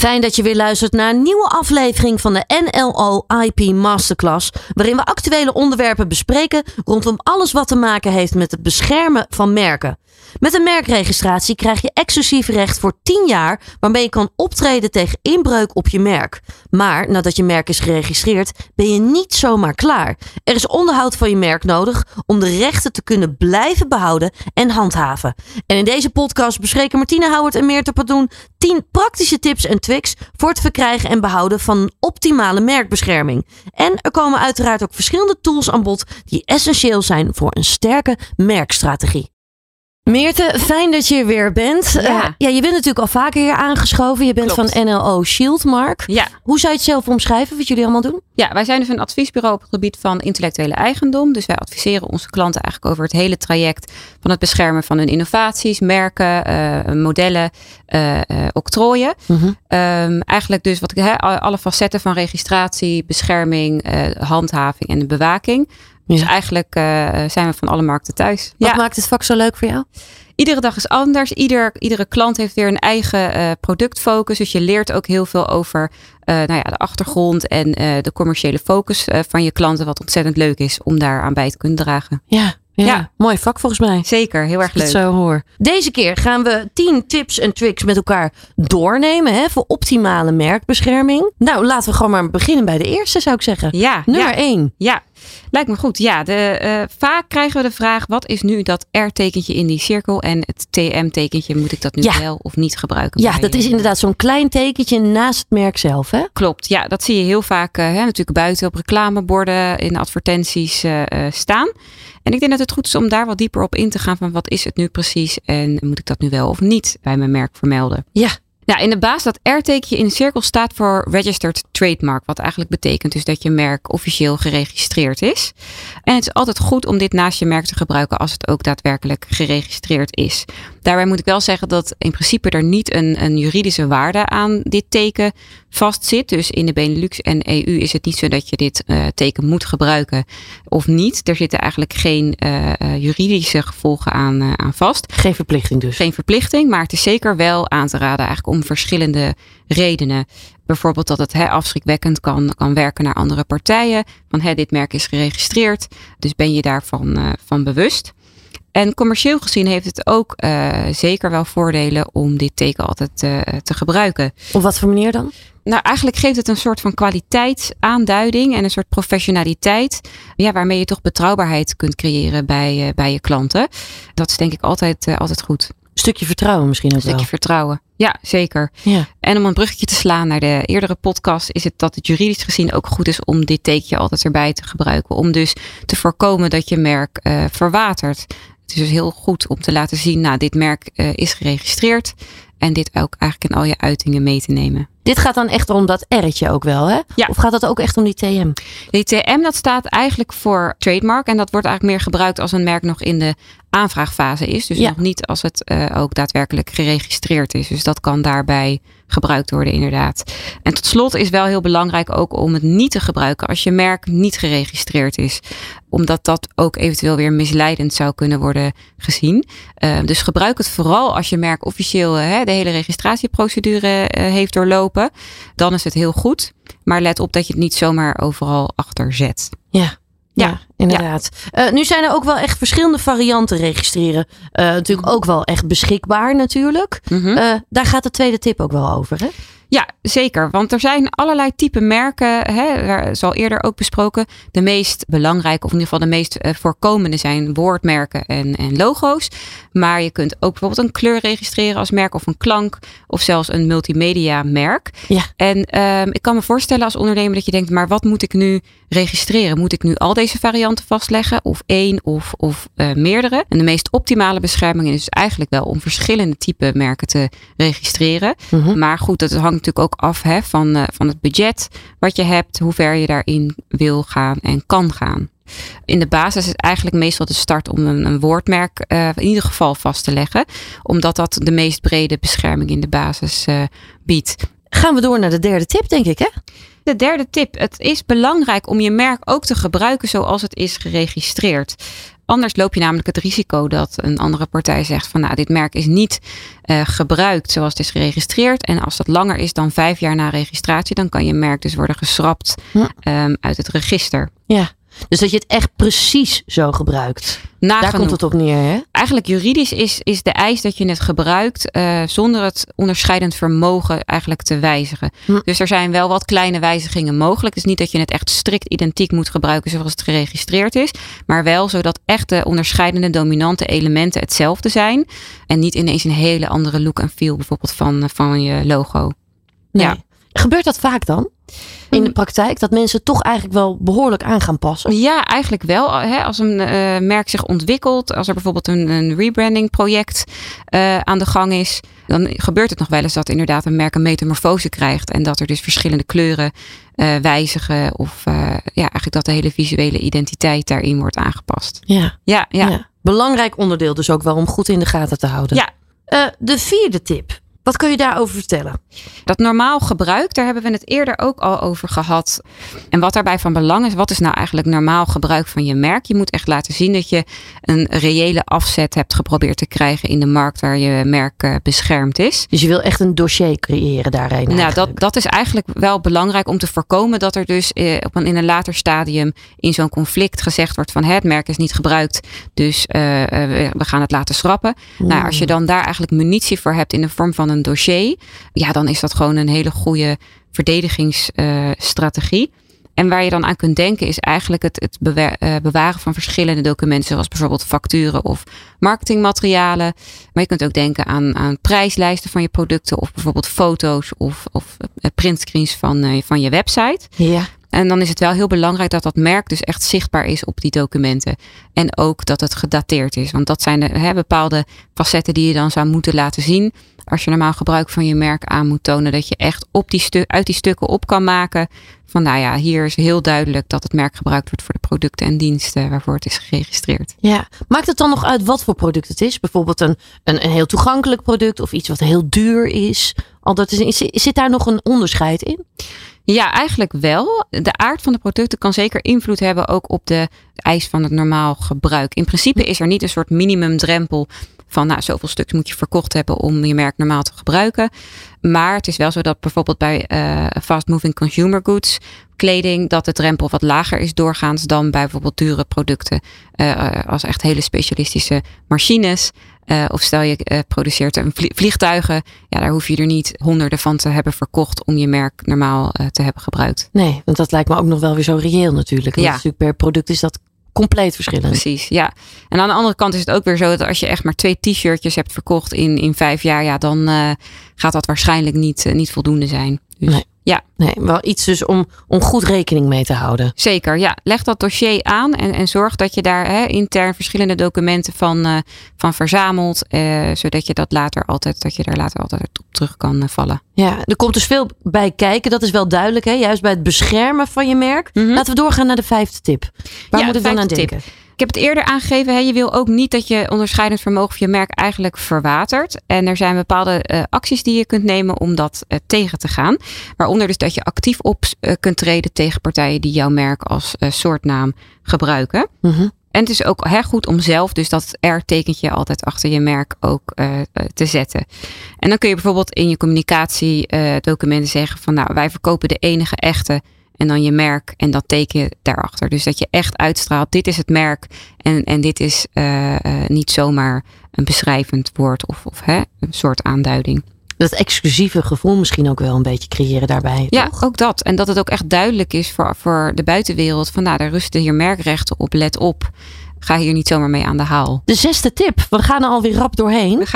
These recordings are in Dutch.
Fijn dat je weer luistert naar een nieuwe aflevering van de NLO IP Masterclass, waarin we actuele onderwerpen bespreken rondom alles wat te maken heeft met het beschermen van merken. Met een merkregistratie krijg je exclusief recht voor 10 jaar waarmee je kan optreden tegen inbreuk op je merk. Maar nadat je merk is geregistreerd ben je niet zomaar klaar. Er is onderhoud van je merk nodig om de rechten te kunnen blijven behouden en handhaven. En in deze podcast bespreken Martine Hauwert en Myrthe Pardoen 10 praktische tips en tricks voor het verkrijgen en behouden van een optimale merkbescherming. En er komen uiteraard ook verschillende tools aan bod die essentieel zijn voor een sterke merkstrategie. Myrthe, fijn dat je weer bent. Ja. Je bent natuurlijk al vaker hier aangeschoven. Je bent Klopt. Van NLO Shield, Mark. Ja. Hoe zou je het zelf omschrijven, wat jullie allemaal doen? Ja, wij zijn dus een adviesbureau op het gebied van intellectuele eigendom. Dus wij adviseren onze klanten eigenlijk over het hele traject van het beschermen van hun innovaties, merken, modellen, octrooien. Mm-hmm. Eigenlijk dus alle facetten van registratie, bescherming, handhaving en bewaking. Ja. Dus eigenlijk zijn we van alle markten thuis. Wat maakt het vak zo leuk voor jou? Iedere dag is anders. Iedere klant heeft weer een eigen productfocus. Dus je leert ook heel veel over de achtergrond en de commerciële focus van je klanten. Wat ontzettend leuk is om daaraan bij te kunnen dragen. Ja, mooi vak volgens mij. Zeker, heel erg leuk. Dat zo hoor. Deze keer gaan we 10 tips en tricks met elkaar doornemen voor optimale merkbescherming. Nou, laten we gewoon maar beginnen bij de eerste, zou ik zeggen. Ja, nummer 1. Ja. Lijkt me goed. Ja, vaak krijgen we de vraag, wat is nu dat R-tekentje in die cirkel en het TM-tekentje? Moet ik dat nu wel of niet gebruiken? Ja, dat is inderdaad zo'n klein tekentje naast het merk zelf, hè? Klopt, ja. Dat zie je heel vaak natuurlijk buiten op reclameborden, in advertenties staan. En ik denk dat het goed is om daar wat dieper op in te gaan van wat is het nu precies en moet ik dat nu wel of niet bij mijn merk vermelden? Ja. Nou, in de basis dat R-tekentje in de cirkel staat voor Registered Trademark. Wat eigenlijk betekent dus dat je merk officieel geregistreerd is. En het is altijd goed om dit naast je merk te gebruiken als het ook daadwerkelijk geregistreerd is. Daarbij moet ik wel zeggen dat in principe er niet een juridische waarde aan dit teken vastzit. Dus in de Benelux en EU is het niet zo dat je dit teken moet gebruiken of niet. Er zitten eigenlijk geen juridische gevolgen aan vast. Geen verplichting dus? Geen verplichting, maar het is zeker wel aan te raden eigenlijk om verschillende redenen. Bijvoorbeeld dat het afschrikwekkend kan werken naar andere partijen. Van dit merk is geregistreerd, dus ben je daarvan van bewust. En commercieel gezien heeft het ook zeker wel voordelen om dit teken altijd te gebruiken. Op wat voor manier dan? Nou, eigenlijk geeft het een soort van kwaliteitsaanduiding en een soort professionaliteit. Ja, waarmee je toch betrouwbaarheid kunt creëren bij je klanten. Dat is denk ik altijd goed. Stukje vertrouwen misschien ook wel. Stukje vertrouwen, ja zeker. Ja. En om een bruggetje te slaan naar de eerdere podcast is het dat het juridisch gezien ook goed is om dit tekentje altijd erbij te gebruiken. Om dus te voorkomen dat je merk verwatert. Het is dus heel goed om te laten zien, dit merk is geregistreerd. En dit ook eigenlijk in al je uitingen mee te nemen. Dit gaat dan echt om dat R'tje ook wel, hè? Ja. Of gaat dat ook echt om die TM? Die TM, dat staat eigenlijk voor trademark. En dat wordt eigenlijk meer gebruikt als een merk nog in de aanvraagfase is. Dus nog niet als het ook daadwerkelijk geregistreerd is. Dus dat kan daarbij gebruikt worden inderdaad. En tot slot is wel heel belangrijk ook om het niet te gebruiken als je merk niet geregistreerd is. Omdat dat ook eventueel weer misleidend zou kunnen worden gezien. Dus gebruik het vooral als je merk officieel de hele registratieprocedure heeft doorlopen. Dan is het heel goed. Maar let op dat je het niet zomaar overal achter zet. Ja, inderdaad. Ja. Nu zijn er ook wel echt verschillende varianten registreren. Natuurlijk ook wel echt beschikbaar natuurlijk. Mm-hmm. Daar gaat de tweede tip ook wel over, hè? Ja, zeker. Want er zijn allerlei type merken, dat is al eerder ook besproken. De meest belangrijke, of in ieder geval de meest voorkomende zijn woordmerken en logo's. Maar je kunt ook bijvoorbeeld een kleur registreren als merk of een klank. Of zelfs een multimedia merk. Ja. En ik kan me voorstellen als ondernemer dat je denkt, maar wat moet ik nu registreren? Moet ik nu al deze varianten vastleggen? Of één of meerdere? En de meest optimale bescherming is dus eigenlijk wel om verschillende type merken te registreren. Mm-hmm. Maar goed, dat hangt natuurlijk ook af van het budget wat je hebt, hoe ver je daarin wil gaan en kan gaan. In de basis is het eigenlijk meestal de start om een woordmerk in ieder geval vast te leggen, omdat dat de meest brede bescherming in de basis biedt. Gaan we door naar de derde tip, denk ik, hè? De derde tip. Het is belangrijk om je merk ook te gebruiken zoals het is geregistreerd. Anders loop je namelijk het risico dat een andere partij zegt van nou, dit merk is niet gebruikt zoals het is geregistreerd. En als dat langer is dan 5 jaar na registratie, dan kan je merk dus worden geschrapt uit het register. Ja. Dus dat je het echt precies zo gebruikt. Daar komt het op neer, hè? Eigenlijk juridisch is de eis dat je het gebruikt zonder het onderscheidend vermogen eigenlijk te wijzigen. Hm. Dus er zijn wel wat kleine wijzigingen mogelijk. Dus niet dat je het echt strikt identiek moet gebruiken zoals het geregistreerd is. Maar wel zodat echt de onderscheidende dominante elementen hetzelfde zijn. En niet ineens een hele andere look en feel bijvoorbeeld van je logo. Nee. Ja. Gebeurt dat vaak dan? In de praktijk, dat mensen toch eigenlijk wel behoorlijk aan gaan passen? Ja, eigenlijk wel. Hè? Als een merk zich ontwikkelt, als er bijvoorbeeld een rebranding project aan de gang is, dan gebeurt het nog wel eens dat inderdaad een merk een metamorfose krijgt en dat er dus verschillende kleuren wijzigen of eigenlijk dat de hele visuele identiteit daarin wordt aangepast. Ja. Belangrijk onderdeel dus ook wel om goed in de gaten te houden. Ja. De 4e tip. Wat kun je daarover vertellen? Dat normaal gebruik, daar hebben we het eerder ook al over gehad. En wat daarbij van belang is, wat is nou eigenlijk normaal gebruik van je merk? Je moet echt laten zien dat je een reële afzet hebt geprobeerd te krijgen in de markt waar je merk beschermd is. Dus je wil echt een dossier creëren daarin? Nou, dat is eigenlijk wel belangrijk om te voorkomen dat er dus in een later stadium in zo'n conflict gezegd wordt van het merk is niet gebruikt, dus we gaan het laten schrappen. Nou, als je dan daar eigenlijk munitie voor hebt in de vorm van een dossier, ja, dan is dat gewoon een hele goede verdedigingsstrategie. En waar je dan aan kunt denken is eigenlijk het bewaren van verschillende documenten, zoals bijvoorbeeld facturen of marketingmaterialen. Maar je kunt ook denken aan prijslijsten van je producten of bijvoorbeeld foto's of printscreens van je website. Ja. En dan is het wel heel belangrijk dat merk dus echt zichtbaar is op die documenten. En ook dat het gedateerd is. Want dat zijn de bepaalde facetten die je dan zou moeten laten zien als je normaal gebruik van je merk aan moet tonen. Dat je echt uit die stukken op kan maken van nou ja, hier is heel duidelijk dat het merk gebruikt wordt voor de producten en diensten waarvoor het is geregistreerd. Ja, maakt het dan nog uit wat voor product het is? Bijvoorbeeld een heel toegankelijk product of iets wat heel duur is? Zit daar nog een onderscheid in? Ja, eigenlijk wel. De aard van de producten kan zeker invloed hebben ook op de eis van het normaal gebruik. In principe is er niet een soort minimumdrempel van nou, zoveel stuks moet je verkocht hebben om je merk normaal te gebruiken. Maar het is wel zo dat bijvoorbeeld bij fast moving consumer goods, kleding, dat de drempel wat lager is doorgaans dan bij bijvoorbeeld dure producten. Als echt hele specialistische machines. Of stel je produceert een vliegtuigen. Ja, daar hoef je er niet honderden van te hebben verkocht om je merk normaal te hebben gebruikt. Nee, want dat lijkt me ook nog wel weer zo reëel natuurlijk. Ja. Natuurlijk per product is dat compleet verschillend. Precies, ja. En aan de andere kant is het ook weer zo dat als je echt maar 2 t-shirtjes hebt verkocht in 5 jaar, ja, dan gaat dat waarschijnlijk niet voldoende zijn. Dus, nee. Ja. Nee, wel iets dus om goed rekening mee te houden. Zeker, ja. Leg dat dossier aan en zorg dat je daar intern verschillende documenten van verzamelt. Zodat je daar later altijd op terug kan vallen. Ja, er komt dus veel bij kijken. Dat is wel duidelijk, hè? Juist bij het beschermen van je merk. Mm-hmm. Laten we doorgaan naar de 5e tip. Waar moeten we dan aan denken? Ik heb het eerder aangegeven. Je wil ook niet dat je onderscheidend vermogen van je merk eigenlijk verwatert. En er zijn bepaalde acties die je kunt nemen om dat tegen te gaan. Waaronder dus dat je actief op kunt treden tegen partijen die jouw merk als soortnaam gebruiken. Mm-hmm. En het is ook goed om zelf dus dat R-tekentje altijd achter je merk ook te zetten. En dan kun je bijvoorbeeld in je communicatiedocumenten zeggen van nou, wij verkopen de enige echte. En dan je merk en dat teken daarachter. Dus dat je echt uitstraalt, dit is het merk. En dit is niet zomaar een beschrijvend woord of een soort aanduiding. Dat exclusieve gevoel misschien ook wel een beetje creëren daarbij. Ja, toch? Ook dat. En dat het ook echt duidelijk is voor de buitenwereld. Van nou, daar rusten hier merkrechten op, let op. Ga hier niet zomaar mee aan de haal. De 6e tip. We gaan er alweer rap doorheen.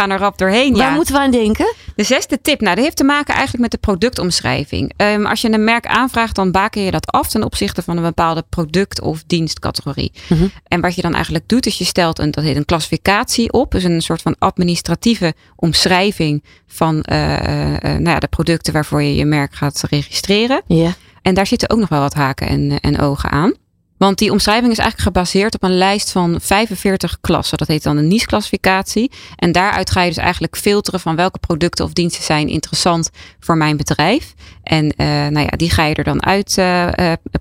Waar moeten we aan denken? De 6e tip. Nou, die heeft te maken eigenlijk met de productomschrijving. Als je een merk aanvraagt, dan baken je dat af ten opzichte van een bepaalde product- of dienstcategorie. Mm-hmm. En wat je dan eigenlijk doet, is je stelt dat heet een klassificatie op. Dus een soort van administratieve omschrijving van de producten waarvoor je je merk gaat registreren. Yeah. En daar zitten ook nog wel wat haken en ogen aan. Want die omschrijving is eigenlijk gebaseerd op een lijst van 45 klassen. Dat heet dan een NIS-classificatie. En daaruit ga je dus eigenlijk filteren van welke producten of diensten zijn interessant voor mijn bedrijf. En die ga je er dan uit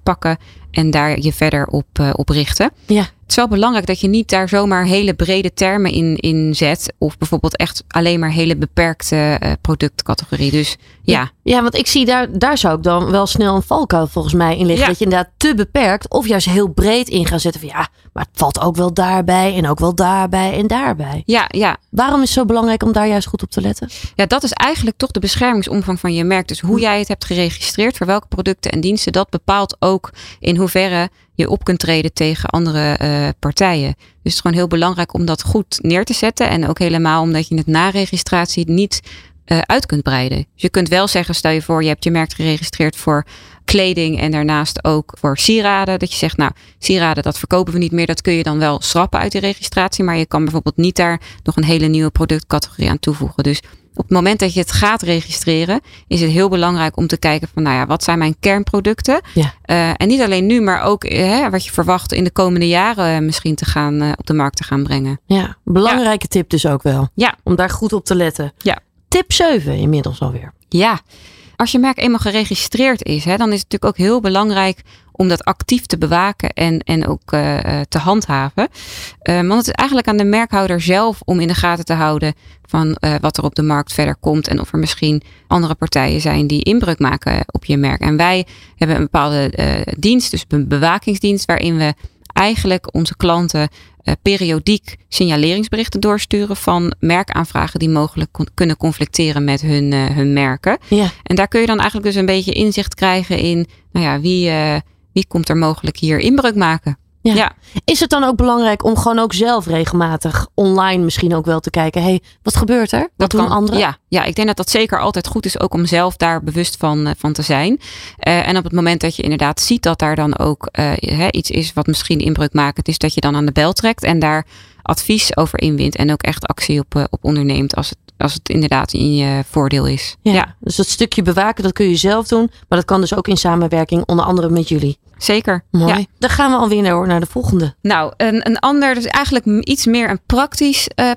pakken. en daar je verder op richten. Ja. Het is wel belangrijk dat je niet daar zomaar hele brede termen in zet. Of bijvoorbeeld echt alleen maar hele beperkte productcategorie. Dus ja. Ja, want ik zie daar zou ik dan wel snel een valkuil volgens mij in liggen. Ja. Dat je inderdaad te beperkt of juist heel breed in gaat zetten. Van ja, maar het valt ook wel daarbij en ook wel daarbij en daarbij. Ja, ja. Waarom is het zo belangrijk om daar juist goed op te letten? Ja, dat is eigenlijk toch de beschermingsomvang van je merk. Dus hoe jij het hebt geregistreerd voor welke producten en diensten. Dat bepaalt ook in hoeverre je op kunt treden tegen andere partijen. Dus het is gewoon heel belangrijk om dat goed neer te zetten. En ook helemaal omdat je het na registratie niet uit kunt breiden. Dus je kunt wel zeggen, stel je voor je hebt je merk geregistreerd voor kleding en daarnaast ook voor sieraden. Dat je zegt, nou, sieraden dat verkopen we niet meer. Dat kun je dan wel schrappen uit die registratie. Maar je kan bijvoorbeeld niet daar nog een hele nieuwe productcategorie aan toevoegen. Dus op het moment dat je het gaat registreren, is het heel belangrijk om te kijken van, nou ja, wat zijn mijn kernproducten? Ja. En niet alleen nu, maar ook wat je verwacht in de komende jaren misschien te gaan op de markt te gaan brengen. Ja, belangrijke tip dus ook wel. Ja. Om daar goed op te letten. Ja. Tip 7 inmiddels alweer. Ja, als je merk eenmaal geregistreerd is, dan is het natuurlijk ook heel belangrijk om dat actief te bewaken en ook te handhaven. Want het is eigenlijk aan de merkhouder zelf om in de gaten te houden van wat er op de markt verder komt. En of er misschien andere partijen zijn die inbreuk maken op je merk. En wij hebben een bepaalde dienst, dus een bewakingsdienst, waarin we eigenlijk onze klanten periodiek signaleringsberichten doorsturen van merkaanvragen die mogelijk kunnen conflicteren met hun merken. Ja. En daar kun je dan eigenlijk dus een beetje inzicht krijgen in, nou ja, wie komt er mogelijk hier inbreuk maken. Ja. Ja. Is het dan ook belangrijk om gewoon ook zelf regelmatig online misschien ook wel te kijken, hey, wat gebeurt er? Wat doen anderen? Ja, ik denk dat zeker altijd goed is ook om zelf daar bewust van te zijn. En op het moment dat je inderdaad ziet dat daar dan ook iets is wat misschien inbreukmakend is, dat je dan aan de bel trekt en daar advies over inwint en ook echt actie op onderneemt als het inderdaad in je voordeel is. Ja, ja. Dus dat stukje bewaken, dat kun je zelf doen. Maar dat kan dus ook in samenwerking onder andere met jullie. Zeker. Mooi. Ja. Dan gaan we alweer naar de volgende. Nou, een ander, dus eigenlijk iets meer een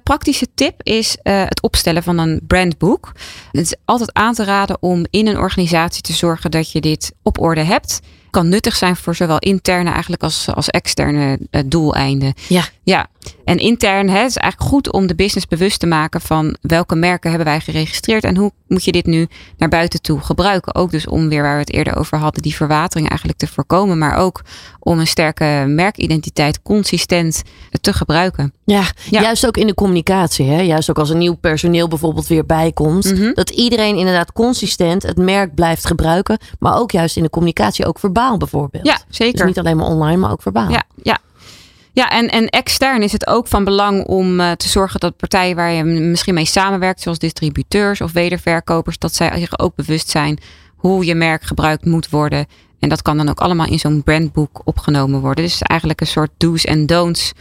praktische tip is het opstellen van een brandboek. Het is altijd aan te raden om in een organisatie te zorgen dat je dit op orde hebt. Kan nuttig zijn voor zowel interne eigenlijk als externe doeleinden. Ja. Ja. En intern het is eigenlijk goed om de business bewust te maken van welke merken hebben wij geregistreerd en hoe moet je dit nu naar buiten toe gebruiken. Ook dus om weer waar we het eerder over hadden, die verwatering eigenlijk te voorkomen. Maar ook om een sterke merkidentiteit consistent te gebruiken. Ja, ja. Juist ook in de communicatie. Hè? Juist ook als er nieuw personeel bijvoorbeeld weer bijkomt. Mm-hmm. Dat iedereen inderdaad consistent het merk blijft gebruiken. Maar ook juist in de communicatie, ook verbaal bijvoorbeeld. Ja, zeker. Dus niet alleen maar online, maar ook verbaal. Ja, ja. Ja, en extern is het ook van belang om te zorgen dat partijen waar je misschien mee samenwerkt, zoals distributeurs of wederverkopers, dat zij zich ook bewust zijn hoe je merk gebruikt moet worden. En dat kan dan ook allemaal in zo'n brandboek opgenomen worden. Dus eigenlijk een soort do's en don'ts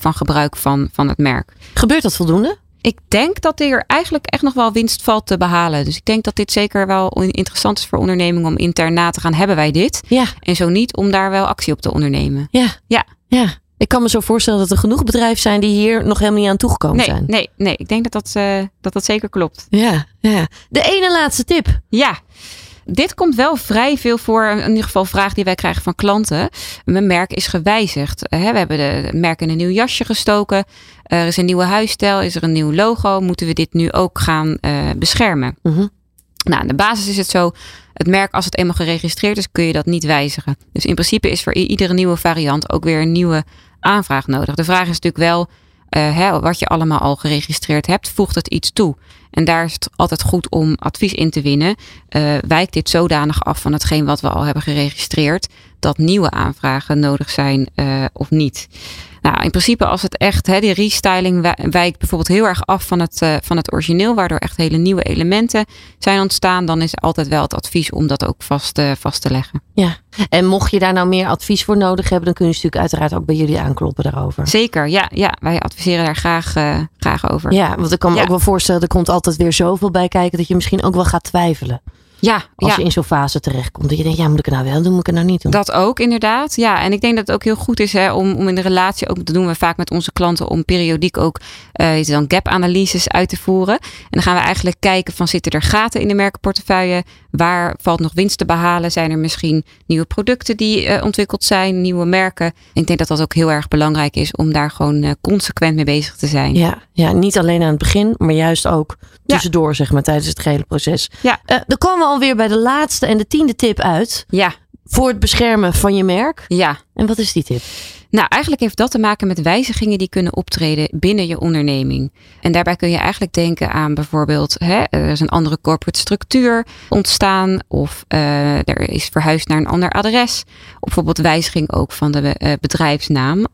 van gebruik van het merk. Gebeurt dat voldoende? Ik denk dat er eigenlijk echt nog wel winst valt te behalen. Dus ik denk dat dit zeker wel interessant is voor ondernemingen om intern na te gaan. Hebben wij dit? Ja. En zo niet, om daar wel actie op te ondernemen. Ja. Ja. Ja. Ik kan me zo voorstellen dat er genoeg bedrijven zijn die hier nog helemaal niet aan toegekomen zijn. Nee. Ik denk dat zeker klopt. Ja, ja. De ene laatste tip. Ja. Dit komt wel vrij veel voor, in ieder geval vraag die wij krijgen van klanten. Mijn merk is gewijzigd. We hebben het merk in een nieuw jasje gestoken. Er is een nieuwe huisstijl, is er een nieuw logo. Moeten we dit nu ook gaan beschermen? Mm-hmm. Nou, aan de basis is het zo, het merk als het eenmaal geregistreerd is, kun je dat niet wijzigen. Dus in principe is voor iedere nieuwe variant ook weer een nieuwe aanvraag nodig. De vraag is natuurlijk wel, wat je allemaal al geregistreerd hebt, voegt het iets toe? En daar is het altijd goed om advies in te winnen. Wijkt dit zodanig af van hetgeen wat we al hebben geregistreerd, dat nieuwe aanvragen nodig zijn of niet? Nou, in principe als het echt, die restyling wijkt bijvoorbeeld heel erg af van het origineel, waardoor echt hele nieuwe elementen zijn ontstaan, dan is altijd wel het advies om dat ook vast te leggen. Ja, en mocht je daar nou meer advies voor nodig hebben, dan kun je natuurlijk uiteraard ook bij jullie aankloppen daarover. Zeker, ja. Wij adviseren daar graag over. Ja, want ik kan me ook wel voorstellen, er komt altijd weer zoveel bij kijken dat je misschien ook wel gaat twijfelen. Ja, als je in zo'n fase terechtkomt. Dat je denkt, ja, moet ik het nou wel doen? Moet ik het nou niet doen? Dat ook inderdaad. Ja, en ik denk dat het ook heel goed is om in de relatie, ook dat doen we vaak met onze klanten, om periodiek ook gap-analyses uit te voeren. En dan gaan we eigenlijk kijken van, zitten er gaten in de merkenportefeuille? Waar valt nog winst te behalen? Zijn er misschien nieuwe producten die ontwikkeld zijn? Nieuwe merken? En ik denk dat dat ook heel erg belangrijk is om daar gewoon consequent mee bezig te zijn. Ja, niet alleen aan het begin, maar juist ook tussendoor, zeg maar, tijdens het gehele proces. Ja. Dan komen we alweer bij de laatste en de 10e tip uit. Ja. Voor het beschermen van je merk. Ja. En wat is die tip? Nou, eigenlijk heeft dat te maken met wijzigingen die kunnen optreden binnen je onderneming. En daarbij kun je eigenlijk denken aan bijvoorbeeld, er is een andere corporate structuur ontstaan. Of er is verhuisd naar een ander adres. Of bijvoorbeeld wijziging ook van de bedrijfsnaam.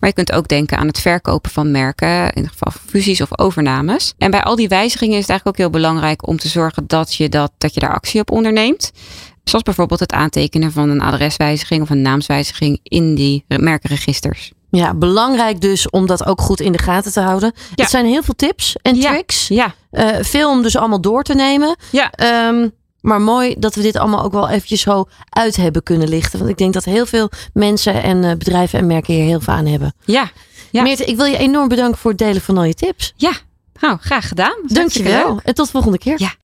Maar je kunt ook denken aan het verkopen van merken. In het geval fusies of overnames. En bij al die wijzigingen is het eigenlijk ook heel belangrijk om te zorgen dat je daar actie op onderneemt. Zoals bijvoorbeeld het aantekenen van een adreswijziging of een naamswijziging in die merkenregisters. Ja, belangrijk dus om dat ook goed in de gaten te houden. Ja. Het zijn heel veel tips en tricks. Ja. Veel om dus allemaal door te nemen. Ja. Maar mooi dat we dit allemaal ook wel eventjes zo uit hebben kunnen lichten. Want ik denk dat heel veel mensen en bedrijven en merken hier heel veel aan hebben. Ja. Ja. Myrthe, ik wil je enorm bedanken voor het delen van al je tips. Ja, nou, graag gedaan. Dank je wel. En tot de volgende keer. Ja.